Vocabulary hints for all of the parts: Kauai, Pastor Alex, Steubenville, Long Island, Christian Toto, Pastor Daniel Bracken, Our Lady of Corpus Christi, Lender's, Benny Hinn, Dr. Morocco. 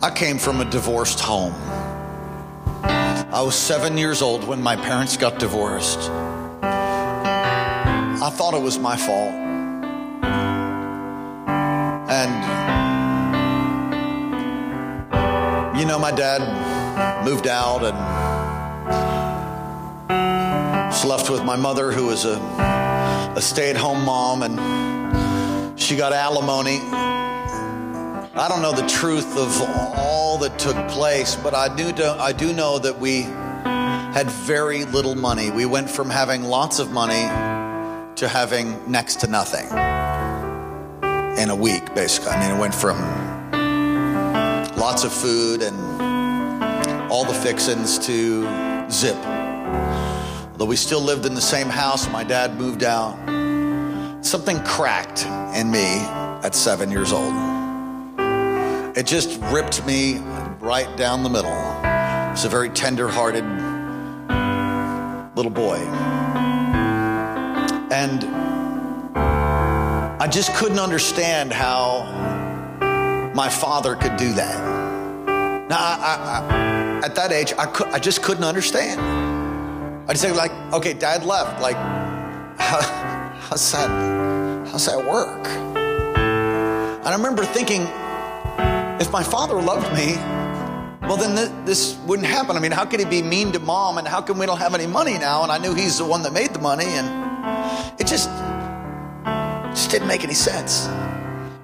I came from a divorced home. I was 7 years old when my parents got divorced. I thought it was my fault. And, my dad moved out and was left with my mother, who was a stay-at-home mom, and she got alimony. I don't know the truth of all that took place, but I do know that we had very little money. We went from having lots of money to having next to nothing in a week, basically. It went from lots of food and all the fixings to zip. Though we still lived in the same house, my dad moved out. Something cracked in me at 7 years old. It just ripped me right down the middle. I was a very tender-hearted little boy. And I just couldn't understand how my father could do that. Now, I at that age, I just couldn't understand. I just think, okay, Dad left. How's that work? And I remember thinking, if my father loved me, well, then this wouldn't happen. How could he be mean to Mom? And how come we don't have any money now? And I knew he's the one that made the money. And it just didn't make any sense.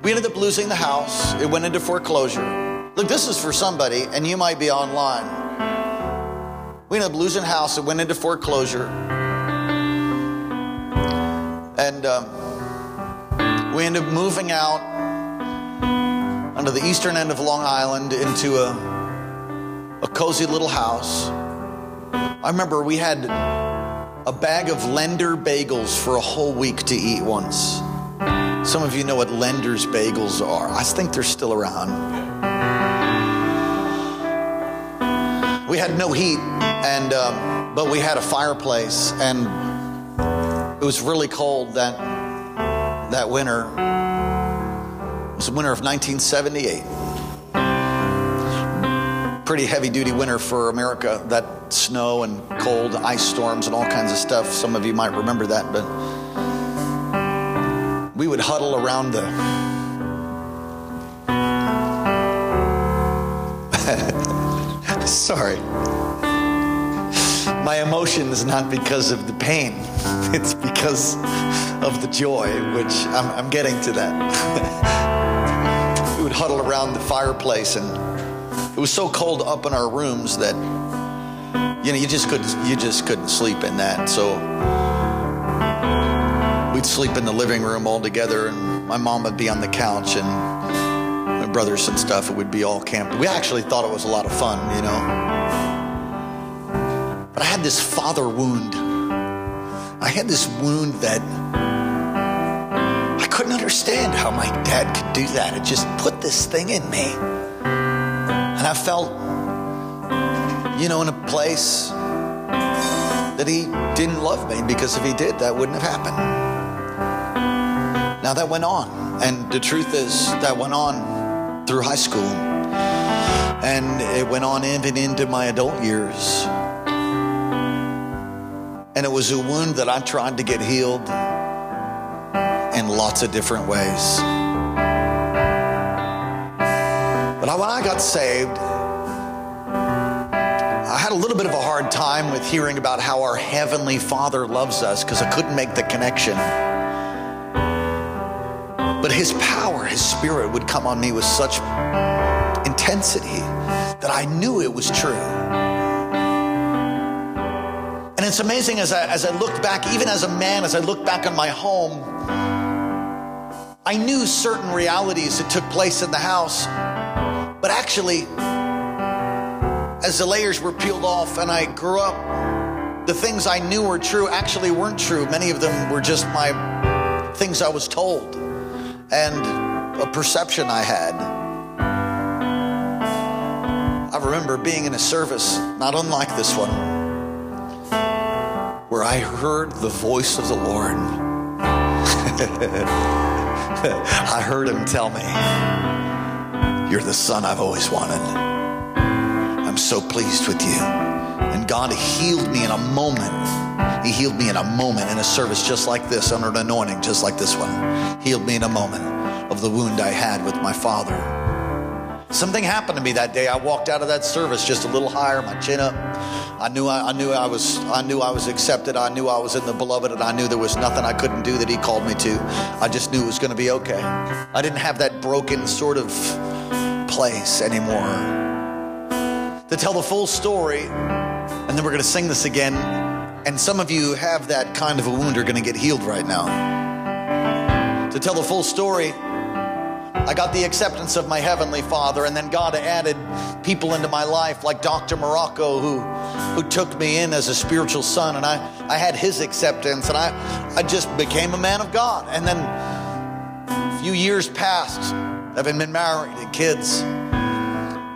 We ended up losing the house. It went into foreclosure. Look, this is for somebody, and you might be online. We ended up losing the house. It went into foreclosure. And we ended up moving out onto the eastern end of Long Island into a cozy little house. I remember we had a bag of Lender's bagels for a whole week to eat once. Some of you know what Lender's bagels are. I think they're still around. We had no heat, and but we had a fireplace, and it was really cold that winter. It was the winter of 1978. Pretty heavy-duty winter for America, that snow and cold, ice storms and all kinds of stuff. Some of you might remember that, but we would huddle around the... Sorry. My emotion is not because of the pain. It's because of the joy, which I'm getting to that. We would huddle around the fireplace, and it was so cold up in our rooms that you just couldn't sleep in that. So we'd sleep in the living room all together, and my mom would be on the couch, and my brothers and stuff. It would be all camped. We actually thought it was a lot of fun, But I had this father wound. I had this wound that I couldn't understand how my dad could do that. It just put this thing in me. And I felt, in a place that he didn't love me, because if he did, that wouldn't have happened. Now that went on. And the truth is, that went on through high school. And it went on even into my adult years. And it was a wound that I tried to get healed in lots of different ways. But when I got saved, I had a little bit of a hard time with hearing about how our Heavenly Father loves us, because I couldn't make the connection. But His power, His Spirit would come on me with such intensity that I knew it was true. And it's amazing, as I looked back, even as a man, as I looked back on my home, I I knew certain realities that took place in the house, but actually, as the layers were peeled off and I grew up, the things I knew were true actually weren't true. Many of them were just my things I was told and a perception I had. I remember being in a service, not unlike this one, where I heard the voice of the Lord. I heard him tell me, "You're the son I've always wanted. I'm so pleased with you." And God healed me in a moment. He healed me in a moment in a service just like this, under an anointing just like this one. Healed me in a moment of the wound I had with my father. Something happened to me that day. I walked out of that service just a little higher, my chin up. I knew I was accepted. I knew I was in the beloved, and I knew there was nothing I couldn't do that he called me to. I just knew it was going to be okay. I didn't have that broken sort of place anymore. To tell the full story, and then we're going to sing this again, and some of you have that kind of a wound are going to get healed right now. To tell the full story, I got the acceptance of my Heavenly Father, and then God added people into my life like Dr. Morocco, who took me in as a spiritual son, and I had his acceptance, and I just became a man of God. And then a few years passed, having been married and kids,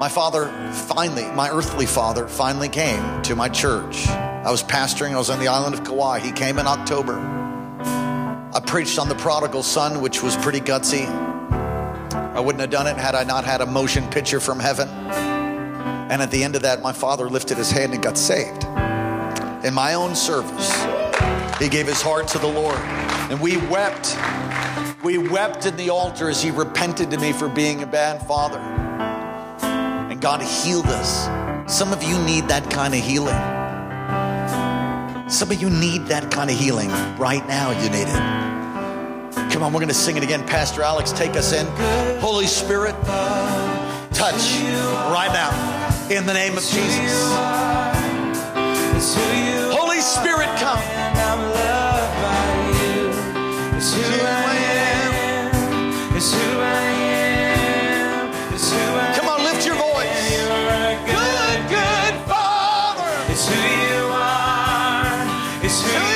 my father finally, my earthly father finally came to my church. I was pastoring, I was on the island of Kauai. He came in October. I preached on the prodigal son, which was pretty gutsy. I wouldn't have done it had I not had a motion picture from heaven. And at the end of that, my father lifted his hand and got saved. In my own service, he gave his heart to the Lord. And we wept. We wept in the altar as he repented to me for being a bad father. And God healed us. Some of you need that kind of healing. Some of you need that kind of healing. Right now, you need it. Come on, we're going to sing it again. Pastor Alex, take us in. Holy Spirit, touch right now in the name of Jesus. Holy Spirit, come. It's who I am. It's who I am. It's who I am. Come on, lift your voice. Good, good Father. It's who you are. It's who you are.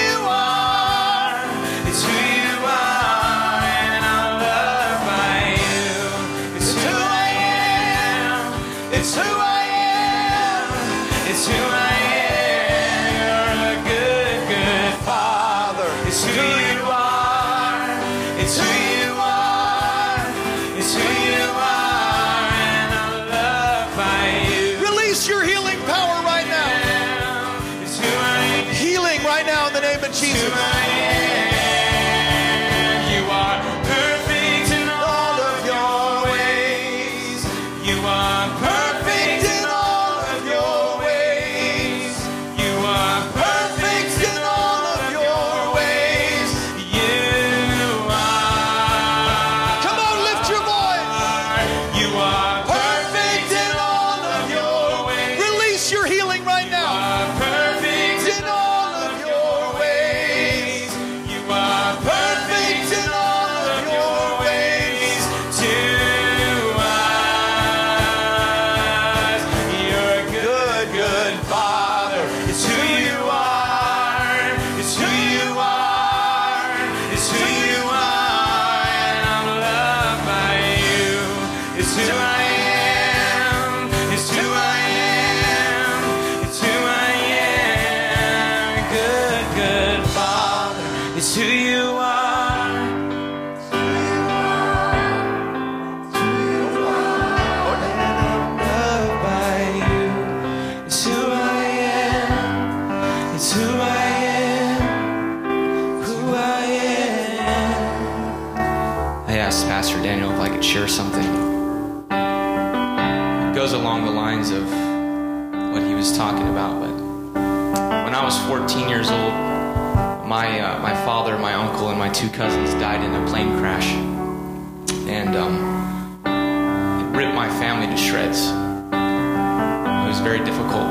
My father, my uncle, and my two cousins died in a plane crash, and it ripped my family to shreds. It was very difficult,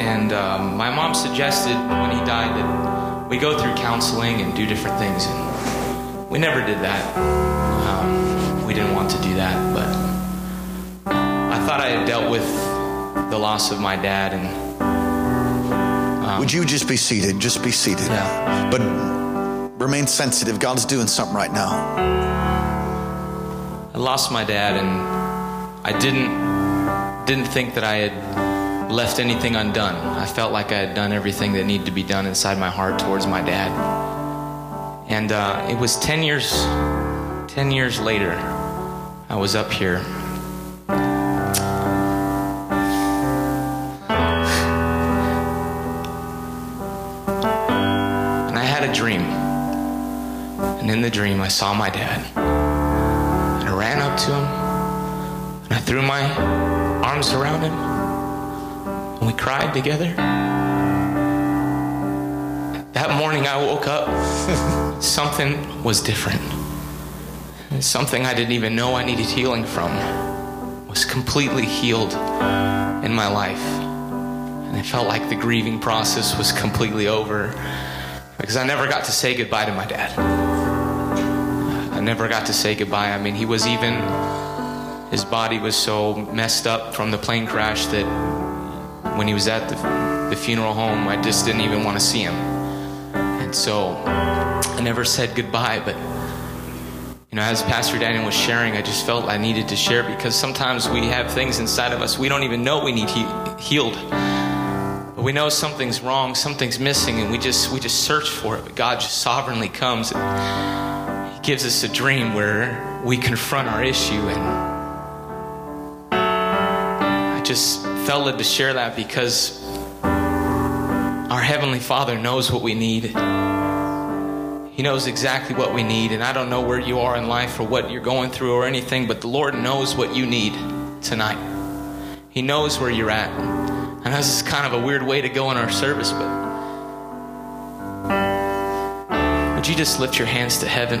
and my mom suggested when he died that we go through counseling and do different things, and We never did that. We didn't want to do that, but I thought I had dealt with the loss of my dad. And would you just be seated? Just be seated. Yeah. But remain sensitive. God's doing something right now. I lost my dad, and I didn't think that I had left anything undone. I felt like I had done everything that needed to be done inside my heart towards my dad. And it was 10 years later, I was up here. And I had a dream. And in the dream, I saw my dad. And I ran up to him. And I threw my arms around him. And we cried together. That morning, I woke up. Something was different. Something I didn't even know I needed healing from was completely healed in my life. And it felt like the grieving process was completely over, because I never got to say goodbye to my dad. I never got to say goodbye. I mean, he was even, his body was so messed up from the plane crash that when he was at the funeral home, I just didn't even want to see him. And so I never said goodbye, but you know, as Pastor Daniel was sharing, I just felt I needed to share, because sometimes we have things inside of us we don't even know we need healed. But we know something's wrong, something's missing, and we just search for it. But God just sovereignly comes and He gives us a dream where we confront our issue. And I just felt led to share that because our Heavenly Father knows what we need. He knows exactly what we need, and I don't know where you are in life or what you're going through or anything, but the Lord knows what you need tonight. He knows where you're at. I know this is kind of a weird way to go in our service, but would you just lift your hands to heaven?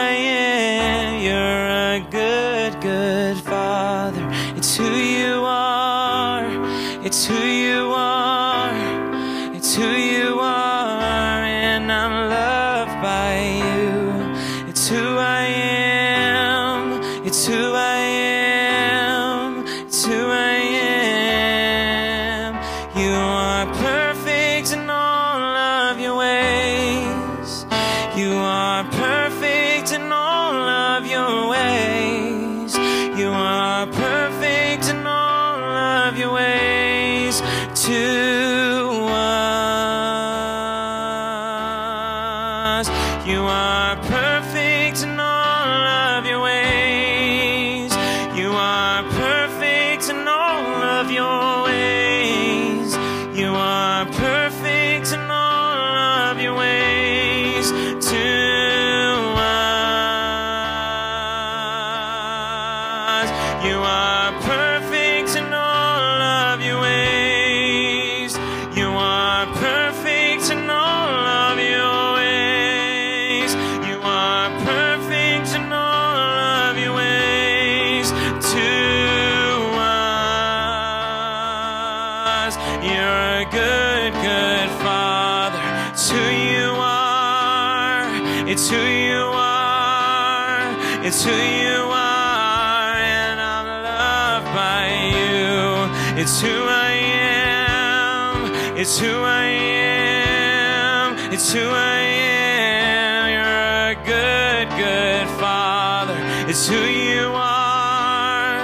It's who you are, it's who you are, and I'm loved by you. It's who I am, it's who I am, it's who I am. You are perfect in all of your ways. You are perfect in all of your ways. You are perfect in all of your ways. To us, you are perfect in all of your ways. You are perfect in all of your ways. You are perfect in all of your ways. To us. You are perfect in all of your ways. You are perfect in all of your ways. You are perfect in all of your ways to us. You're a good, good Father. It's who you are. It's who you are. It's who you are. It's who I am, it's who I am, it's who I am. You're a good, good Father. It's who you are,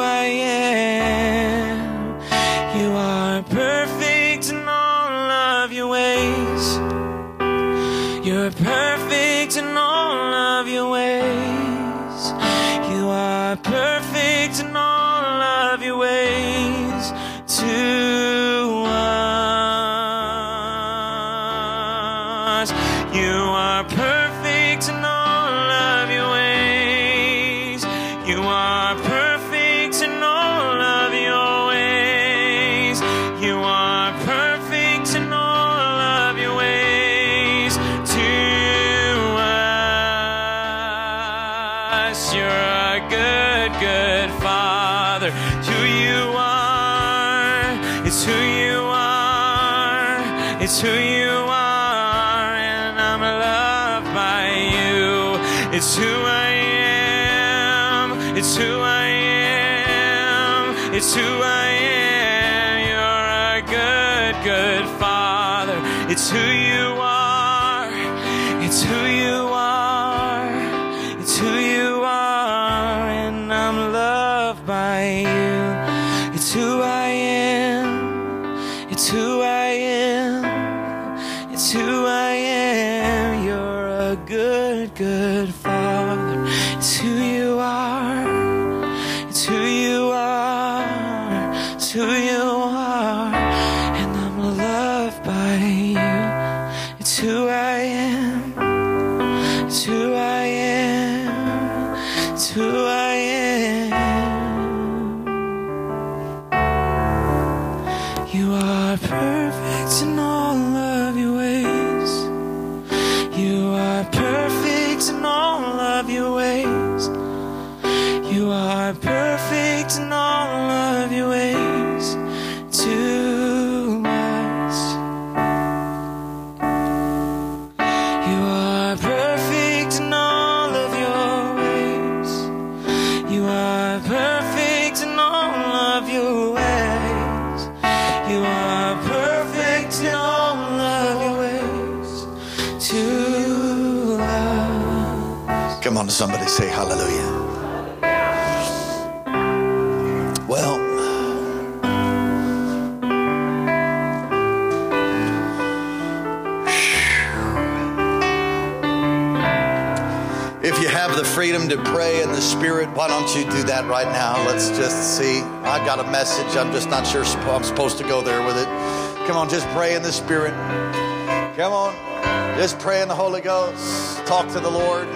I am. You are perfect in all of your ways. You're perfect in all of your ways. You are perfect in all of your ways to us. You are perfect in all of your ways. You are perfect in all of your ways. It's who you are, it's who you are, and I'm loved by you. It's who I am, it's who I am, it's who I am. You're a good, good Father. It's who you are, it's who you are, it's who you are, and I'm loved by you. It's who I am. It's who I am, it's who I am. You're a good, good Father. It's who you are, it's who you are, it's who you are, and I'm loved by you. It's who I am, it's who I am, it's who I am. You are perfect in all of your ways. You are perfect in all of your ways. You are perfect in all of your ways to us. You are perfect in all of your ways. You are perfect in all of your ways. You are perfect in all of your ways to us. Come on, somebody say hallelujah. Well, if you have the freedom to pray in the Spirit, why don't you do that right now? Let's just see. I got a message. I'm just not sure I'm supposed to go there with it. Come on, just pray in the Spirit. Come on. Just pray in the Holy Ghost. Talk to the Lord.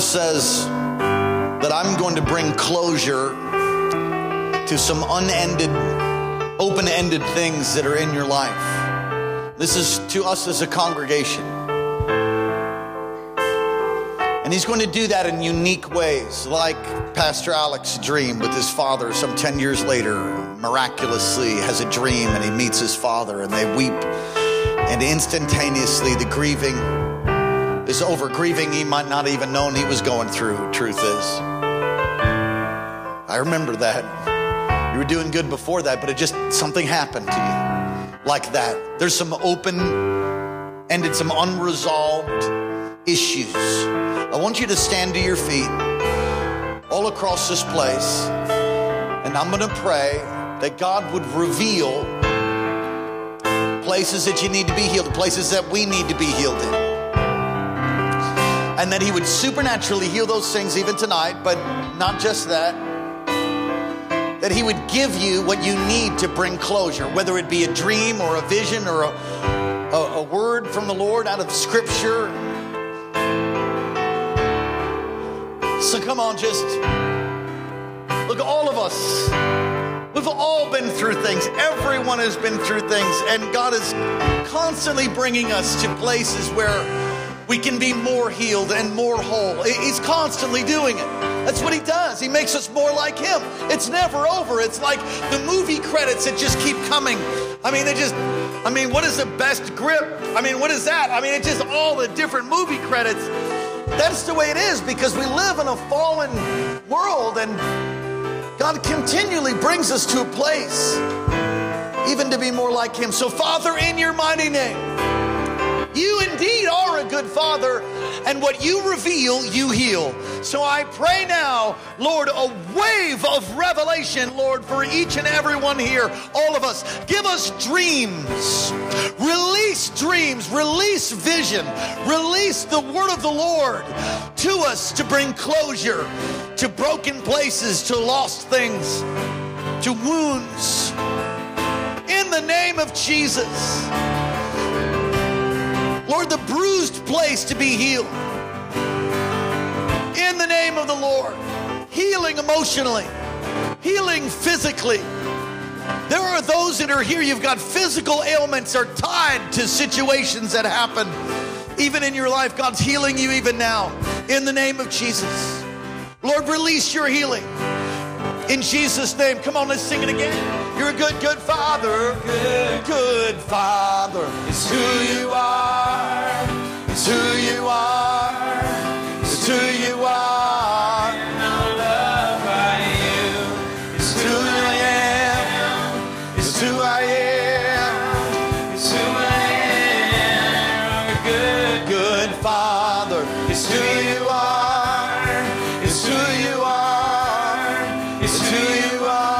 Says that I'm going to bring closure to some unended, open-ended things that are in your life. This is to us as a congregation. And he's going to do that in unique ways, like Pastor Alex's dream with his father some 10 years later, miraculously has a dream and he meets his father and they weep. And instantaneously the grieving is over. Grieving he might not even known he was going through, truth is. I remember that. You were doing good before that, but it just, something happened to you like that. There's some open-ended, some unresolved issues. I want you to stand to your feet all across this place, and I'm going to pray that God would reveal places that you need to be healed, places that we need to be healed in. And that he would supernaturally heal those things even tonight, but not just that. That he would give you what you need to bring closure, whether it be a dream or a vision or a word from the Lord out of Scripture. So come on, just look, all of us, we've all been through things. Everyone has been through things, and God is constantly bringing us to places where we can be more healed and more whole. He's constantly doing it. That's what he does. He makes us more like him. It's never over. It's like the movie credits that just keep coming. What is the best grip? What is that? It's just all the different movie credits. That's the way it is because we live in a fallen world and God continually brings us to a place even to be more like him. So Father, in your mighty name, you indeed are a good Father, and what you reveal, you heal. So I pray now, Lord, a wave of revelation, Lord, for each and every one here, all of us. Give us dreams, release vision, release the word of the Lord to us to bring closure to broken places, to lost things, to wounds. In the name of Jesus. Lord, the bruised place to be healed. In the name of the Lord, healing emotionally, healing physically. There are those that are here, you've got physical ailments are tied to situations that happen. Even in your life, God's healing you even now. In the name of Jesus. Lord, release your healing. In Jesus' name. Come on, let's sing it again. You're a good, good Father. Good Father. It's who you are. It's who you are. It's who you are. And I'm loved by you. It's who I am. It's who I am. It's who I am. I'm a good, good Father. It's who you are. It's who you are. It's who you are.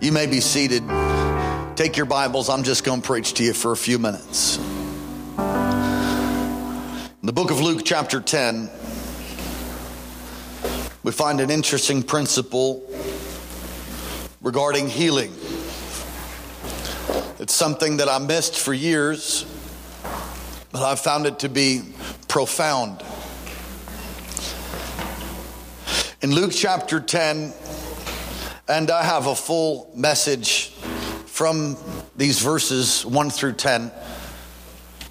You may be seated. Take your Bibles. I'm just going to preach to you for a few minutes. In the book of Luke chapter 10, we find an interesting principle regarding healing. It's something that I missed for years, but I've found it to be profound. In Luke chapter 10, and I have a full message from these verses 1 through 10.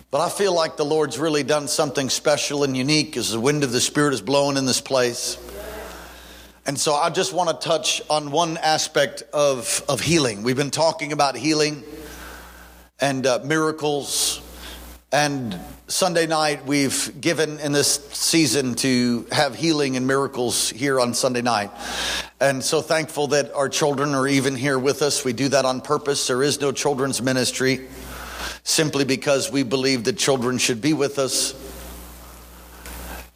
But I feel like the Lord's really done something special and unique as the wind of the Spirit is blowing in this place. And so I just want to touch on one aspect of healing. We've been talking about healing and miracles And Sunday night, we've given in this season to have healing and miracles here on Sunday night. And so thankful that our children are even here with us. We do that on purpose. There is no children's ministry simply because we believe that children should be with us.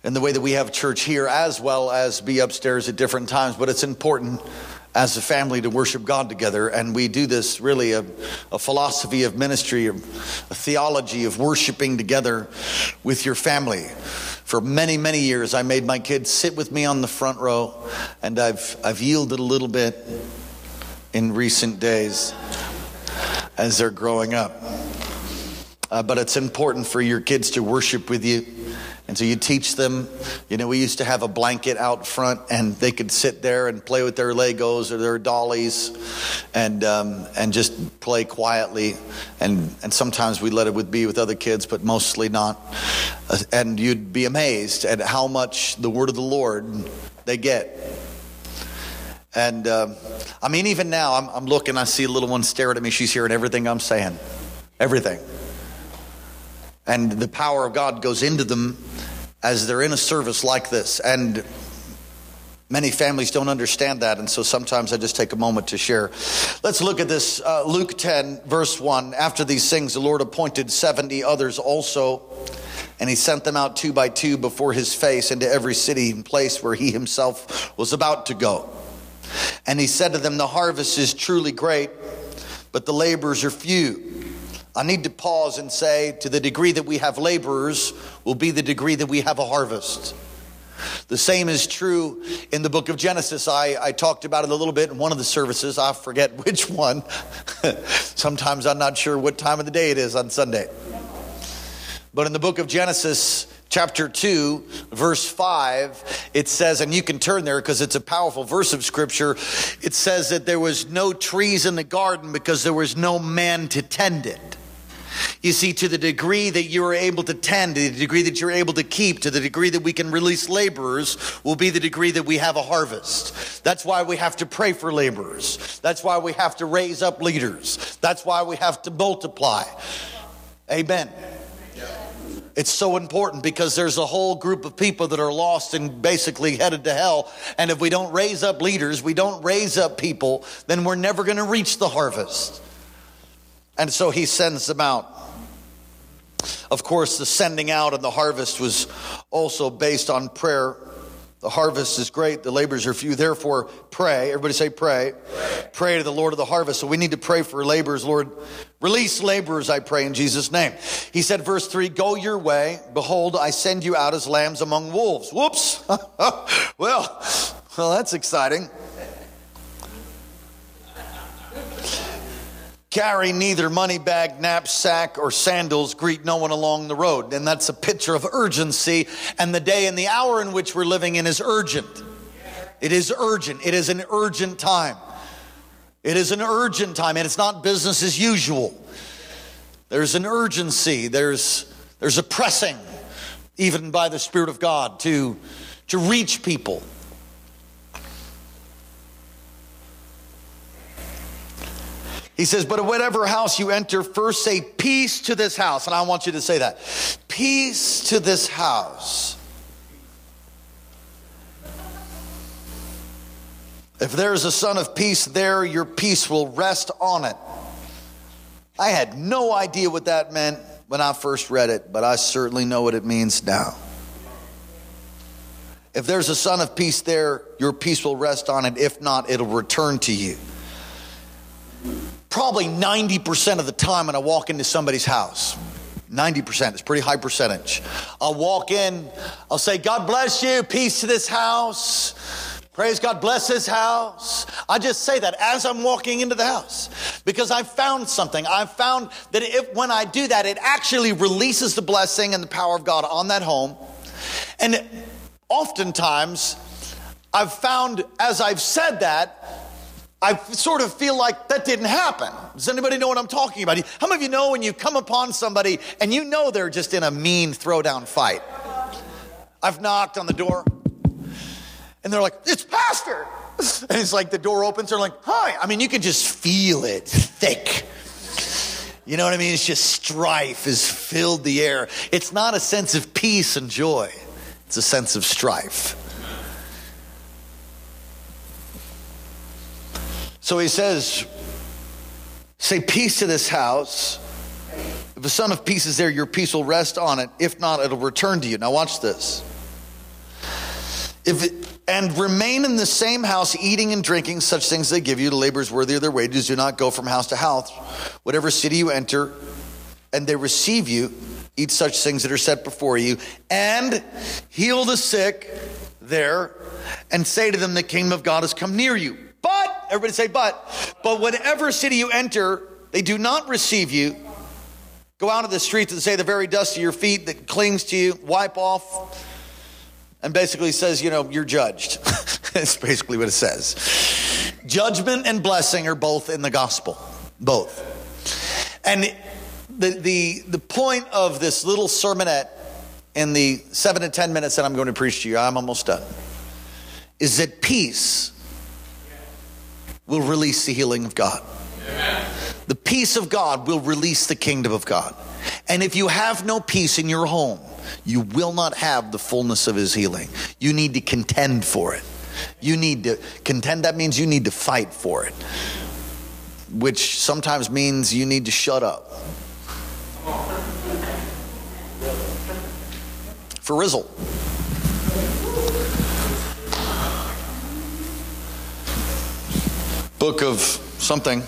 And the way that we have church here as well as be upstairs at different times. But it's important as a family to worship God together. And we do this really a philosophy of ministry, a theology of worshiping together with your family. For many, many years, I made my kids sit with me on the front row. And I've yielded a little bit in recent days as they're growing up. But it's important for your kids to worship with you. And so you teach them, you know, we used to have a blanket out front and they could sit there and play with their Legos or their dollies and just play quietly. And sometimes we let it be with other kids, but mostly not. And you'd be amazed at how much the word of the Lord they get. And I mean, even now I'm looking, I see a little one staring at me. She's hearing everything I'm saying, everything. And the power of God goes into them as they're in a service like this. And many families don't understand that. And so sometimes I just take a moment to share. Let's look at this. Luke 10, verse 1. After these things, the Lord appointed 70 others also. And he sent them out two by two before his face into every city and place where he himself was about to go. And he said to them, the harvest is truly great, but the laborers are few. I need to pause and say, to the degree that we have laborers will be the degree that we have a harvest. The same is true in the book of Genesis. I talked about it a little bit in one of the services. I forget which one. Sometimes I'm not sure what time of the day it is on Sunday. But in the book of Genesis, chapter 2, verse 5, it says, and you can turn there because it's a powerful verse of scripture. It says that there was no trees in the garden because there was no man to tend it. You see, to the degree that you are able to tend, to the degree that you're able to keep, to the degree that we can release laborers will be the degree that we have a harvest. That's why we have to pray for laborers. That's why we have to raise up leaders. That's why we have to multiply. Amen. It's so important because there's a whole group of people that are lost and basically headed to hell. And if we don't raise up leaders, we don't raise up people, then we're never going to reach the harvest. And so he sends them out. Of course, the sending out and the harvest was also based on prayer. The harvest is great. The laborers are few. Therefore, pray. Everybody say pray. Pray to the Lord of the harvest. So we need to pray for laborers. Lord, release laborers, I pray in Jesus' name. He said, verse 3, go your way. Behold, I send you out as lambs among wolves. Whoops. Well, that's exciting. Carry neither money bag, knapsack, or sandals. Greet no one along the road. And that's a picture of urgency. And the day and the hour in which we're living in is urgent. It is urgent. It is an urgent time. It is an urgent time. And it's not business as usual. There's an urgency. There's a pressing, even by the Spirit of God, to reach people. He says, but whatever house you enter, first say peace to this house. And I want you to say that. Peace to this house. If there is a son of peace there, your peace will rest on it. I had no idea what that meant when I first read it, but I certainly know what it means now. If there's a son of peace there, your peace will rest on it. If not, it'll return to you. Probably 90% of the time when I walk into somebody's house, 90%, it's a pretty high percentage. I'll walk in, I'll say, God bless you, peace to this house. Praise God, bless this house. I just say that as I'm walking into the house because I found something. I found that when I do that, it actually releases the blessing and the power of God on that home. And oftentimes I've found as I've said that, I sort of feel like that didn't happen. Does anybody know what I'm talking about? How many of you know when you come upon somebody and you know they're just in a mean throwdown fight? I've knocked on the door and they're like, it's Pastor. And it's like the door opens. They're like, hi. I mean, you can just feel it thick. You know what I mean? It's just strife has filled the air. It's not a sense of peace and joy. It's a sense of strife. So he says, say peace to this house. If the Son of Peace is there, your peace will rest on it. If not, it'll return to you. Now watch this. And remain in the same house, eating and drinking such things they give you. The laborers worthy of their wages. Do not go from house to house. Whatever city you enter, and they receive you, eat such things that are set before you, and heal the sick there, and say to them, the kingdom of God has come near you. But, everybody say but whatever city you enter, they do not receive you. Go out of the streets and say the very dust of your feet that clings to you, wipe off. And basically says, you know, you're judged. That's basically what it says. Judgment and blessing are both in the gospel. Both. And the point of this little sermonette in the 7 to 10 minutes that I'm going to preach to you, I'm almost done, is that peace will release the healing of God. Amen. The peace of God will release the kingdom of God. And if you have no peace in your home, you will not have the fullness of his healing. You need to contend for it. You need to contend. That means you need to fight for it, which sometimes means you need to shut up. For Rizzle. Book of something.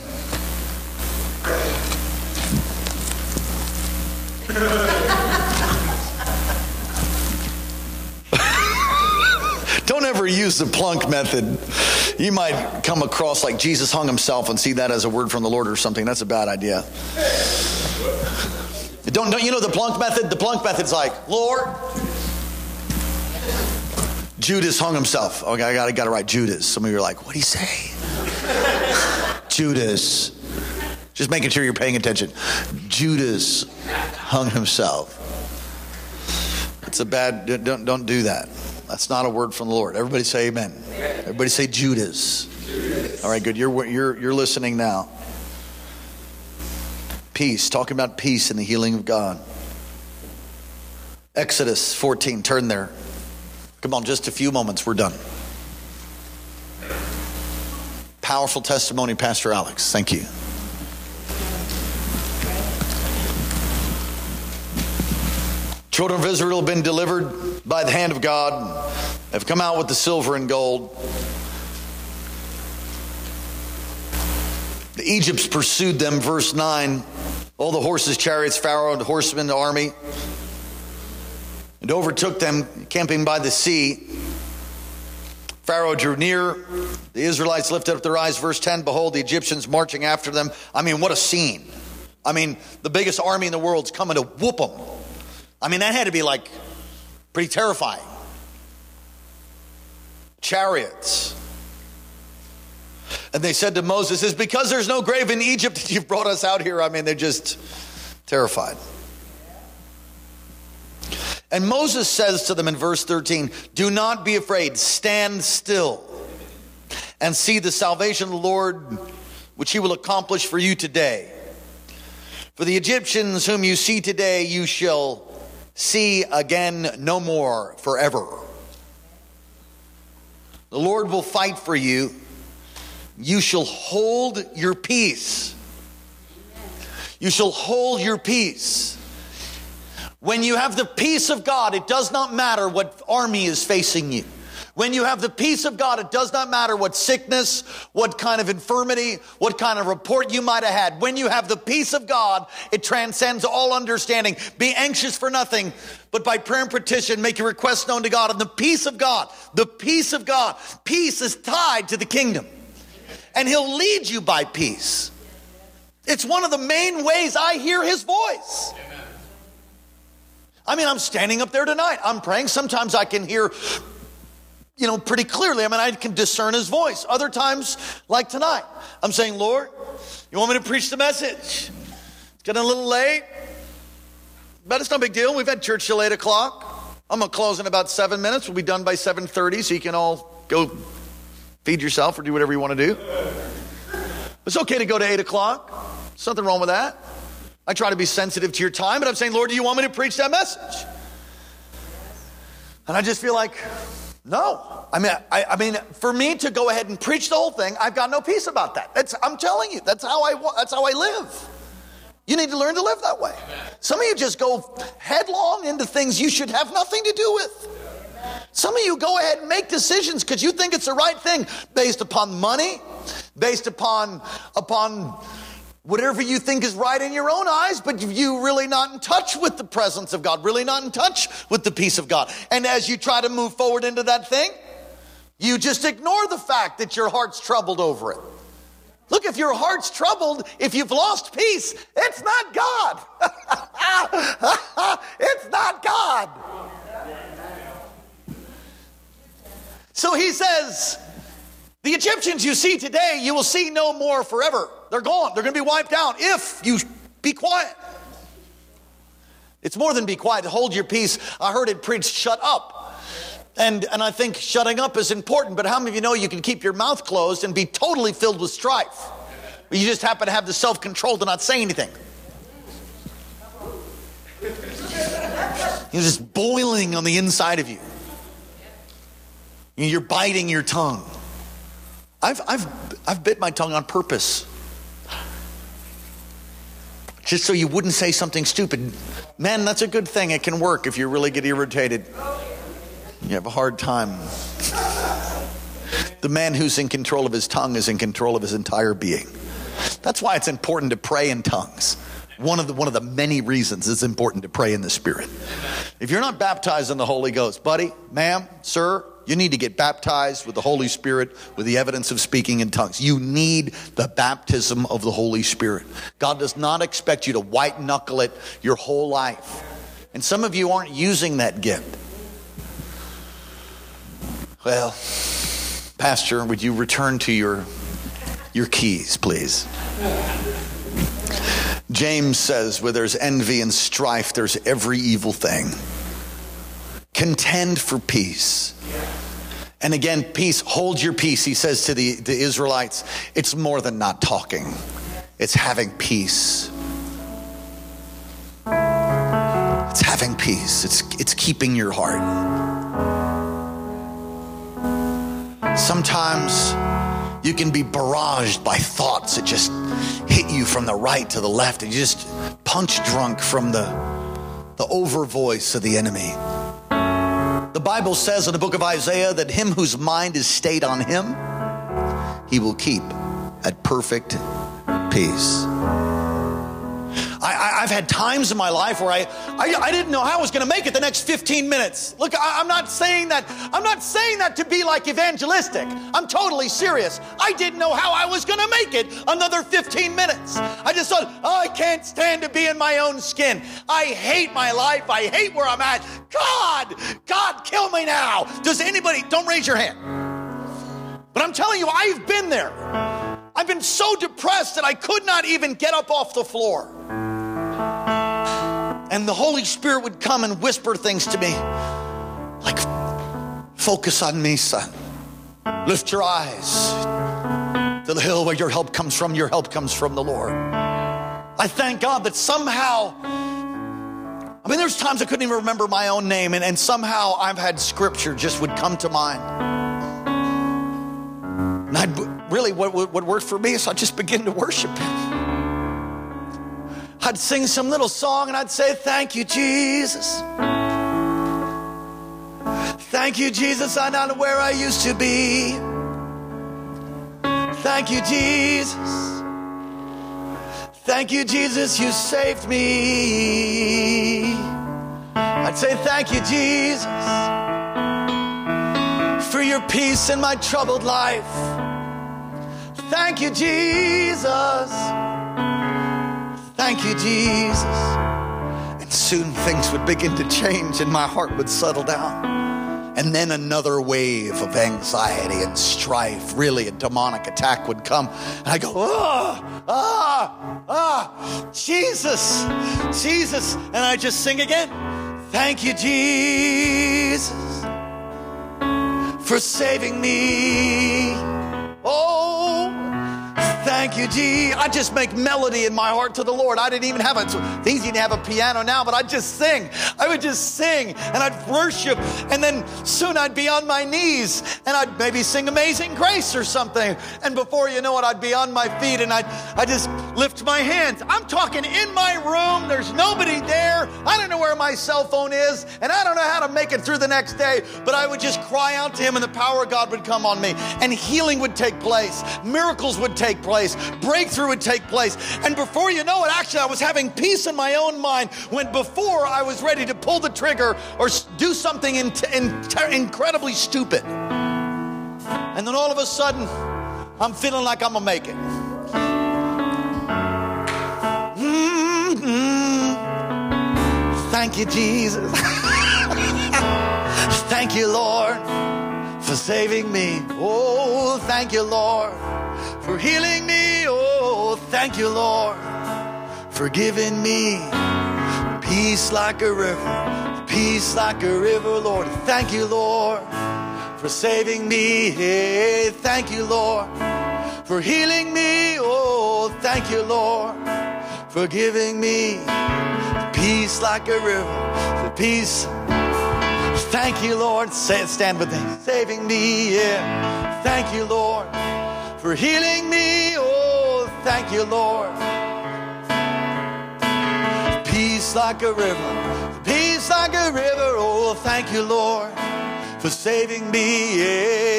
Don't ever use the plunk method. You might come across like Jesus hung himself and see that as a word from the Lord or something. That's a bad idea. Don't you know the plunk method? The plunk method's like, Lord, Judas hung himself. Okay, I got it right. Judas. Some of you are like, what'd he say? Judas. Just making sure you're paying attention. Judas hung himself. It's a bad, don't do that. That's not a word from the Lord. Everybody say amen. Amen. Everybody say Judas. Judas. All right, good. You're listening now. Peace. Talking about peace and the healing of God. Exodus 14. Turn there. Come on, just a few moments. We're done. Powerful testimony, Pastor Alex. Thank you. Children of Israel have been delivered by the hand of God. They've come out with the silver and gold. The Egyptians pursued them, verse 9. All the horses, chariots, Pharaoh, and horsemen, the army. And overtook them, camping by the sea. Pharaoh drew near. The Israelites lifted up their eyes, verse 10. Behold, the Egyptians marching after them. I mean, what a scene. I mean, the biggest army in the world's coming to whoop them. I mean, that had to be like pretty terrifying. Chariots. And they said to Moses, it's because there's no grave in Egypt that you've brought us out here. I mean, they're just terrified. And Moses says to them in verse 13, do not be afraid, stand still and see the salvation of the Lord, which he will accomplish for you today. For the Egyptians whom you see today, you shall see again no more forever. The Lord will fight for you. You shall hold your peace. You shall hold your peace. When you have the peace of God, it does not matter what army is facing you. When you have the peace of God, it does not matter what sickness, what kind of infirmity, what kind of report you might have had. When you have the peace of God, it transcends all understanding. Be anxious for nothing, but by prayer and petition, make your requests known to God. And the peace of God, peace is tied to the kingdom. And he'll lead you by peace. It's one of the main ways I hear his voice. I mean, I'm standing up there tonight. I'm praying. Sometimes I can hear, you know, pretty clearly. I mean, I can discern his voice. Other times, like tonight, I'm saying, Lord, you want me to preach the message? It's getting a little late, but it's no big deal. We've had church till 8 o'clock. I'm going to close in about 7 minutes. We'll be done by 7:30, so you can all go feed yourself or do whatever you want to do. It's okay to go to 8 o'clock. There's nothing wrong with that. I try to be sensitive to your time, but I'm saying, Lord, do you want me to preach that message? And I just feel like, no. I mean, for me to go ahead and preach the whole thing, I've got no peace about that. I'm telling you, that's how I live. You need to learn to live that way. Some of you just go headlong into things you should have nothing to do with. Some of you go ahead and make decisions because you think it's the right thing based upon money, based upon whatever you think is right in your own eyes, but you really not in touch with the presence of God, really not in touch with the peace of God. And as you try to move forward into that thing, you just ignore the fact that your heart's troubled over it. Look, if your heart's troubled, if you've lost peace, it's not God. It's not God. So he says, the Egyptians you see today, you will see no more forever. They're gone. They're going to be wiped out if you be quiet. It's more than be quiet. Hold your peace. I heard it preached, shut up. And I think shutting up is important, but how many of you know you can keep your mouth closed and be totally filled with strife? But you just happen to have the self-control to not say anything. You're just boiling on the inside of you. You're biting your tongue. I've bit my tongue on purpose. Just so you wouldn't say something stupid. Man, that's a good thing. It can work if you really get irritated. You have a hard time. The man who's in control of his tongue is in control of his entire being. That's why it's important to pray in tongues. One of the many reasons it's important to pray in the Spirit. If you're not baptized in the Holy Ghost, buddy, ma'am, sir, you need to get baptized with the Holy Spirit with the evidence of speaking in tongues. You need the baptism of the Holy Spirit. God does not expect you to white knuckle it your whole life. And some of you aren't using that gift. Well, Pastor, would you return to your keys, please? James says, where there's envy and strife, there's every evil thing. Contend for peace. And again, peace, hold your peace. He says to the Israelites, it's more than not talking. It's having peace. It's having peace. It's keeping your heart. Sometimes you can be barraged by thoughts that just hit you from the right to the left, and you just punch drunk from the over voice of the enemy. The Bible says in the book of Isaiah that him whose mind is stayed on him, he will keep at perfect peace. I've had times in my life where I didn't know how I was going to make it the next 15 minutes. Look, I'm not saying that to be like evangelistic. I'm totally serious. I didn't know how I was going to make it another 15 minutes. I just thought, oh, I can't stand to be in my own skin. I hate my life. I hate where I'm at. God, kill me now. Does anybody, don't raise your hand. But I'm telling you, I've been there. I've been so depressed that I could not even get up off the floor. And the Holy Spirit would come and whisper things to me like, focus on me, son. Lift your eyes to the hill where your help comes from. Your help comes from the Lord. I thank God that somehow, I mean, there's times I couldn't even remember my own name, and somehow I've had scripture just would come to mind. And really, what worked for me is I just begin to worship Him. I'd sing some little song and I'd say, thank you, Jesus. Thank you, Jesus, I'm not where I used to be. Thank you, Jesus. Thank you, Jesus, you saved me. I'd say, thank you, Jesus, for your peace in my troubled life. Thank you, Jesus. Thank you, Jesus. And soon things would begin to change and my heart would settle down. And then another wave of anxiety and strife, really a demonic attack would come. And I go, Jesus, Jesus. And I just sing again. Thank you, Jesus, for saving me. Oh, thank Thank you, G. I just make melody in my heart to the Lord. I didn't even have a, things didn't have a piano now, but I'd just sing. I would just sing and I'd worship. And then soon I'd be on my knees and I'd maybe sing Amazing Grace or something. And before you know it, I'd be on my feet and I'd just lift my hands. I'm talking in my room. There's nobody there. I don't know where my cell phone is and I don't know how to make it through the next day, but I would just cry out to him and the power of God would come on me and healing would take place. Miracles would take place. Breakthrough would take place. And before you know it, actually, I was having peace in my own mind when before I was ready to pull the trigger or do something incredibly stupid. And then all of a sudden, I'm feeling like I'm gonna make it. Thank you, Jesus. Thank you, Lord, for saving me. Oh, thank you, Lord, for healing me. Oh, thank you, Lord, for giving me peace like a river. Peace like a river, Lord. Thank you, Lord, for saving me. Hey, thank you, Lord, for healing me. Oh, thank you, Lord, for giving me peace like a river. For peace. Thank you, Lord. Stand with me. Saving me, yeah. Thank you, Lord, for healing me. Oh, thank you, Lord. Peace like a river. Peace like a river. Oh, thank you, Lord, for saving me.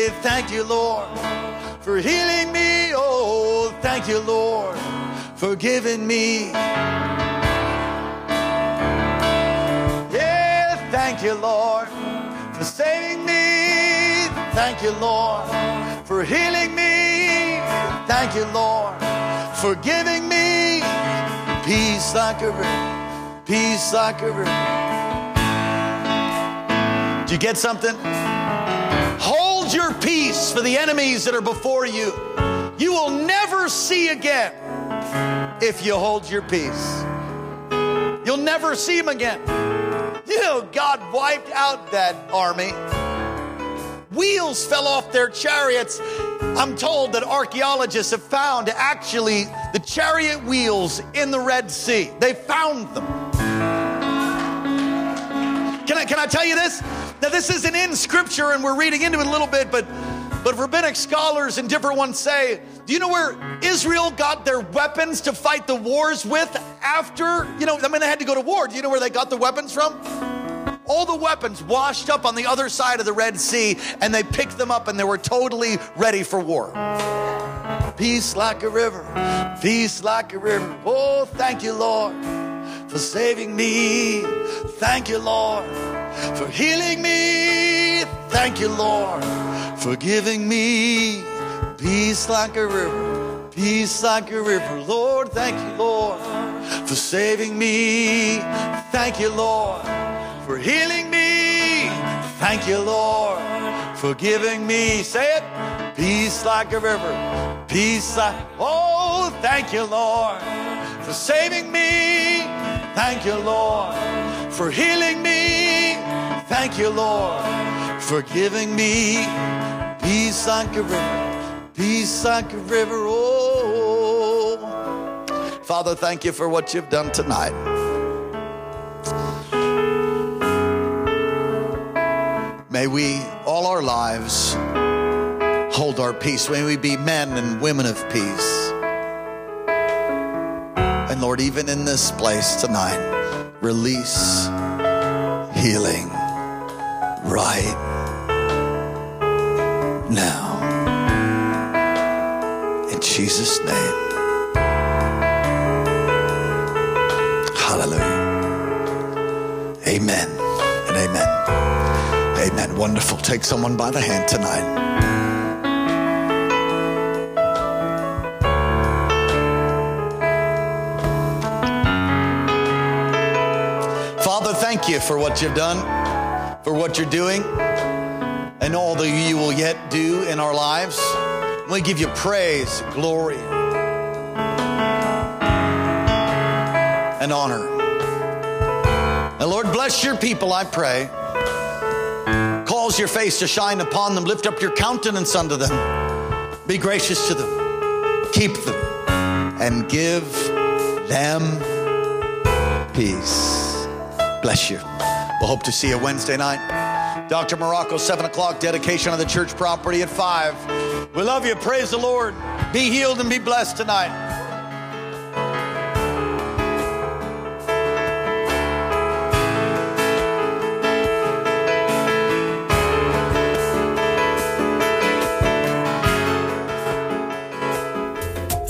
Yeah. Thank you, Lord, for healing me. Oh, thank you, Lord, for giving me. Thank you, Lord, for saving me. Thank you, Lord, for healing me. Thank you, Lord, for giving me peace like a river. Peace like a river. Did you get something? Hold your peace for the enemies that are before you. You will never see again if you hold your peace. You'll never see them again. You know, God wiped out that army. Wheels fell off their chariots. I'm told that archaeologists have found actually the chariot wheels in the Red Sea. They found them. Can I tell you this? Now, this isn't in Scripture, and we're reading into it a little bit, but rabbinic scholars and different ones say, do you know where Israel got their weapons to fight the wars with after, you know, I mean, they had to go to war. Do you know where they got the weapons from? All the weapons washed up on the other side of the Red Sea, and they picked them up and they were totally ready for war. Peace like a river. Peace like a river. Oh, thank you, Lord, for saving me. Thank you, Lord, for healing me. Thank you, Lord, for giving me peace like a river, peace like a river. Lord, thank you, Lord, for saving me. Thank you, Lord, for healing me. Thank you, Lord, for giving me. Say it. Peace like a river, peace like. Oh, thank you, Lord, for saving me. Thank you, Lord, for healing me. Thank you, Lord, for giving me peace like a river. Peace like a river, oh. Father, thank you for what you've done tonight. May we, all our lives, hold our peace. May we be men and women of peace. And Lord, even in this place tonight, release healing right now. In Jesus' name. Hallelujah. Amen and amen. Amen. Wonderful. Take someone by the hand tonight. Father, thank you for what you've done, for what you're doing, and all that you will yet do in our lives. We give you praise, glory, and honor. And Lord, bless your people, I pray. Cause your face to shine upon them. Lift up your countenance unto them. Be gracious to them. Keep them. and give them peace. Bless you. We'll hope to see you Wednesday night. Dr. Morocco, 7 o'clock, dedication of the church property at 5. We love you. Praise the Lord. Be healed and be blessed tonight.